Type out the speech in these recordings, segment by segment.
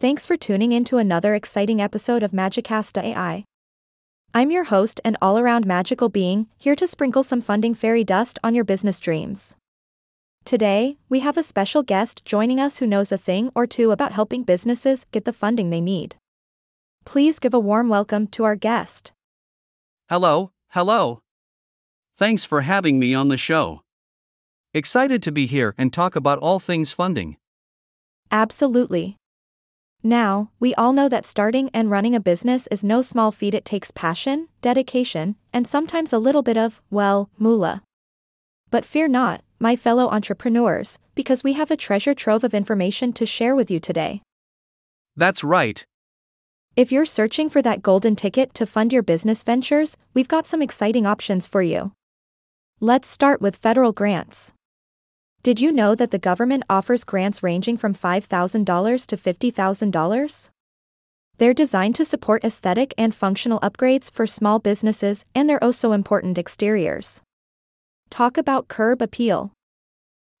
Thanks for tuning in to another exciting episode of MagiCast.ai. I'm your host and all-around magical being, here to sprinkle some funding fairy dust on your business dreams. Today, we have a special guest joining us who knows a thing or two about helping businesses get the funding they need. Please give a warm welcome to our guest. Hello. Thanks for having me on the show. Excited to be here and talk about all things funding. Absolutely. Now, we all know that starting and running a business is no small feat. It takes passion, dedication, and sometimes a little bit of, well, moolah. But fear not, my fellow entrepreneurs, because we have a treasure trove of information to share with you today. That's right. If you're searching for that golden ticket to fund your business ventures, we've got some exciting options for you. Let's start with federal grants. Did you know that the government offers grants ranging from $5,000 to $50,000? They're designed to support aesthetic and functional upgrades for small businesses and their oh-so-important exteriors. Talk about curb appeal.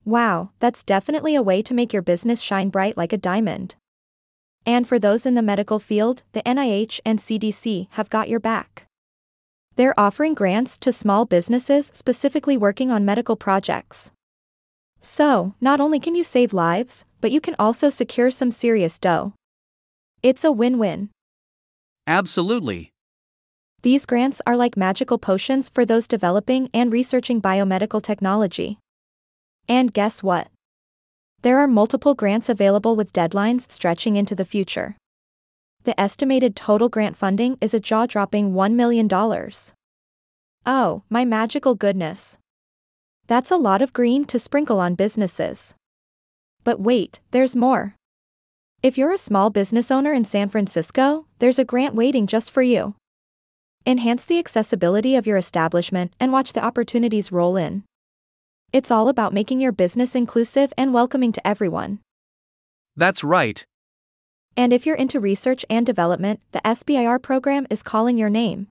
Wow, that's definitely a way to make your business shine bright like a diamond. And for those in the medical field, the NIH and CDC have got your back. They're offering grants to small businesses specifically working on medical projects. So, not only can you save lives, but you can also secure some serious dough. It's a win-win. Absolutely. These grants are like magical potions for those developing and researching biomedical technology. And guess what? There are multiple grants available with deadlines stretching into the future. The estimated total grant funding is a jaw-dropping $1 million. Oh, my magical goodness. That's a lot of green to sprinkle on businesses. But wait, there's more. If you're a small business owner in San Francisco, there's a grant waiting just for you. Enhance the accessibility of your establishment and watch the opportunities roll in. It's all about making your business inclusive and welcoming to everyone. That's right. And if you're into research and development, the SBIR program is calling your name.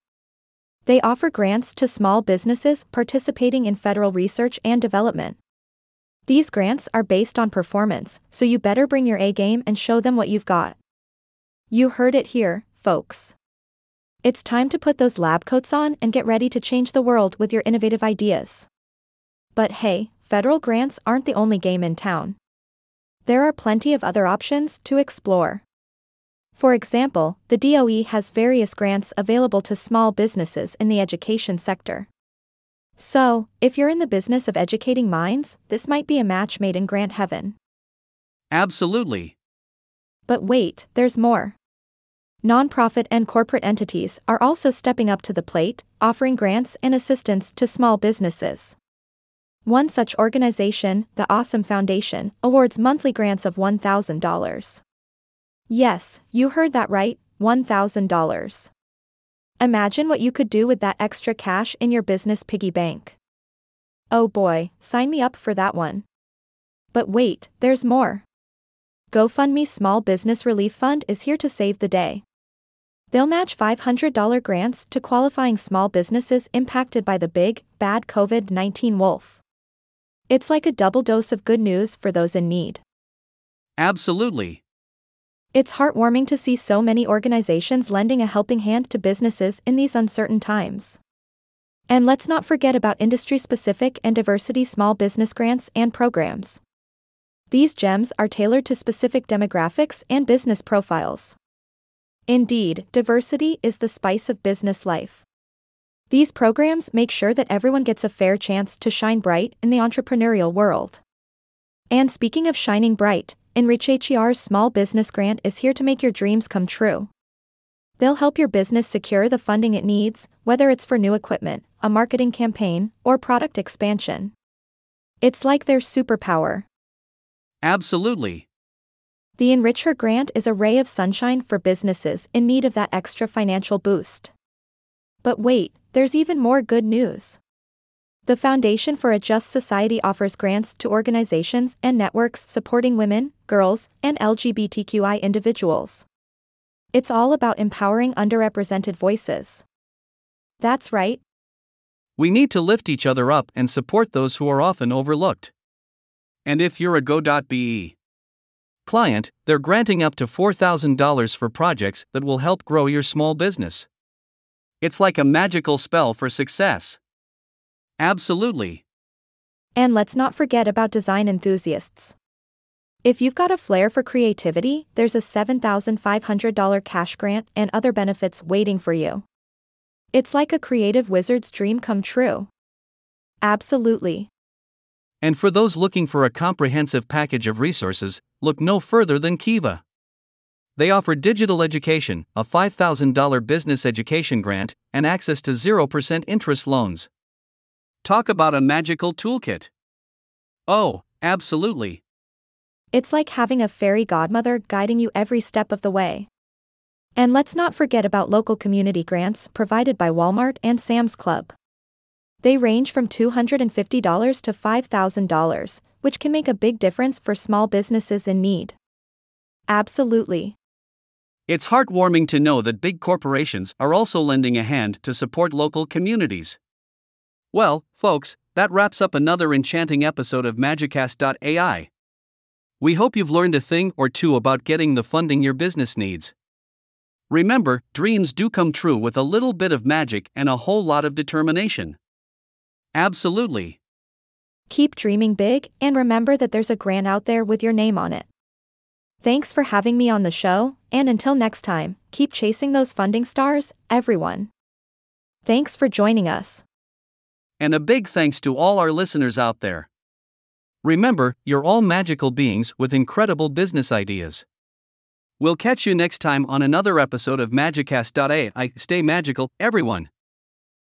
They offer grants to small businesses participating in federal research and development. These grants are based on performance, so you better bring your A game and show them what you've got. You heard it here, folks. It's time to put those lab coats on and get ready to change the world with your innovative ideas. But hey, federal grants aren't the only game in town. There are plenty of other options to explore. For example, the DOE has various grants available to small businesses in the education sector. So, if you're in the business of educating minds, this might be a match made in grant heaven. Absolutely. But wait, there's more. Nonprofit and corporate entities are also stepping up to the plate, offering grants and assistance to small businesses. One such organization, the Awesome Foundation, awards monthly grants of $1,000. Yes, you heard that right, $1,000. Imagine what you could do with that extra cash in your business piggy bank. Oh boy, sign me up for that one. But wait, there's more. GoFundMe Small Business Relief Fund is here to save the day. They'll match $500 grants to qualifying small businesses impacted by the big, bad COVID-19 wolf. It's like a double dose of good news for those in need. Absolutely. It's heartwarming to see so many organizations lending a helping hand to businesses in these uncertain times. And let's not forget about industry-specific and diversity small business grants and programs. These gems are tailored to specific demographics and business profiles. Indeed, diversity is the spice of business life. These programs make sure that everyone gets a fair chance to shine bright in the entrepreneurial world. And speaking of shining bright, EnrichHER's small business grant is here to make your dreams come true. They'll help your business secure the funding it needs, whether it's for new equipment, a marketing campaign, or product expansion. It's like their superpower. Absolutely. The EnrichHER grant is a ray of sunshine for businesses in need of that extra financial boost. But wait, there's even more good news. The Foundation for a Just Society offers grants to organizations and networks supporting women, girls, and LGBTQI individuals. It's all about empowering underrepresented voices. That's right. We need to lift each other up and support those who are often overlooked. And if you're a Go.be Client, they're granting up to $4,000 for projects that will help grow your small business. It's like a magical spell for success. Absolutely. And let's not forget about design enthusiasts. If you've got a flair for creativity, there's a $7,500 cash grant and other benefits waiting for you. It's like a creative wizard's dream come true. Absolutely. And for those looking for a comprehensive package of resources, look no further than Kiva. They offer digital education, a $5,000 business education grant, and access to 0% interest loans. Talk about a magical toolkit. Oh, absolutely. It's like having a fairy godmother guiding you every step of the way. And let's not forget about local community grants provided by Walmart and Sam's Club. They range from $250 to $5,000, which can make a big difference for small businesses in need. Absolutely. It's heartwarming to know that big corporations are also lending a hand to support local communities. Well, folks, that wraps up another enchanting episode of MagiCast.ai. We hope you've learned a thing or two about getting the funding your business needs. Remember, dreams do come true with a little bit of magic and a whole lot of determination. Absolutely. Keep dreaming big and remember that there's a grant out there with your name on it. Thanks for having me on the show, and until next time, keep chasing those funding stars, everyone. Thanks for joining us. And a big thanks to all our listeners out there. Remember, you're all magical beings with incredible business ideas. We'll catch you next time on another episode of MagiCast.ai. Stay magical, everyone.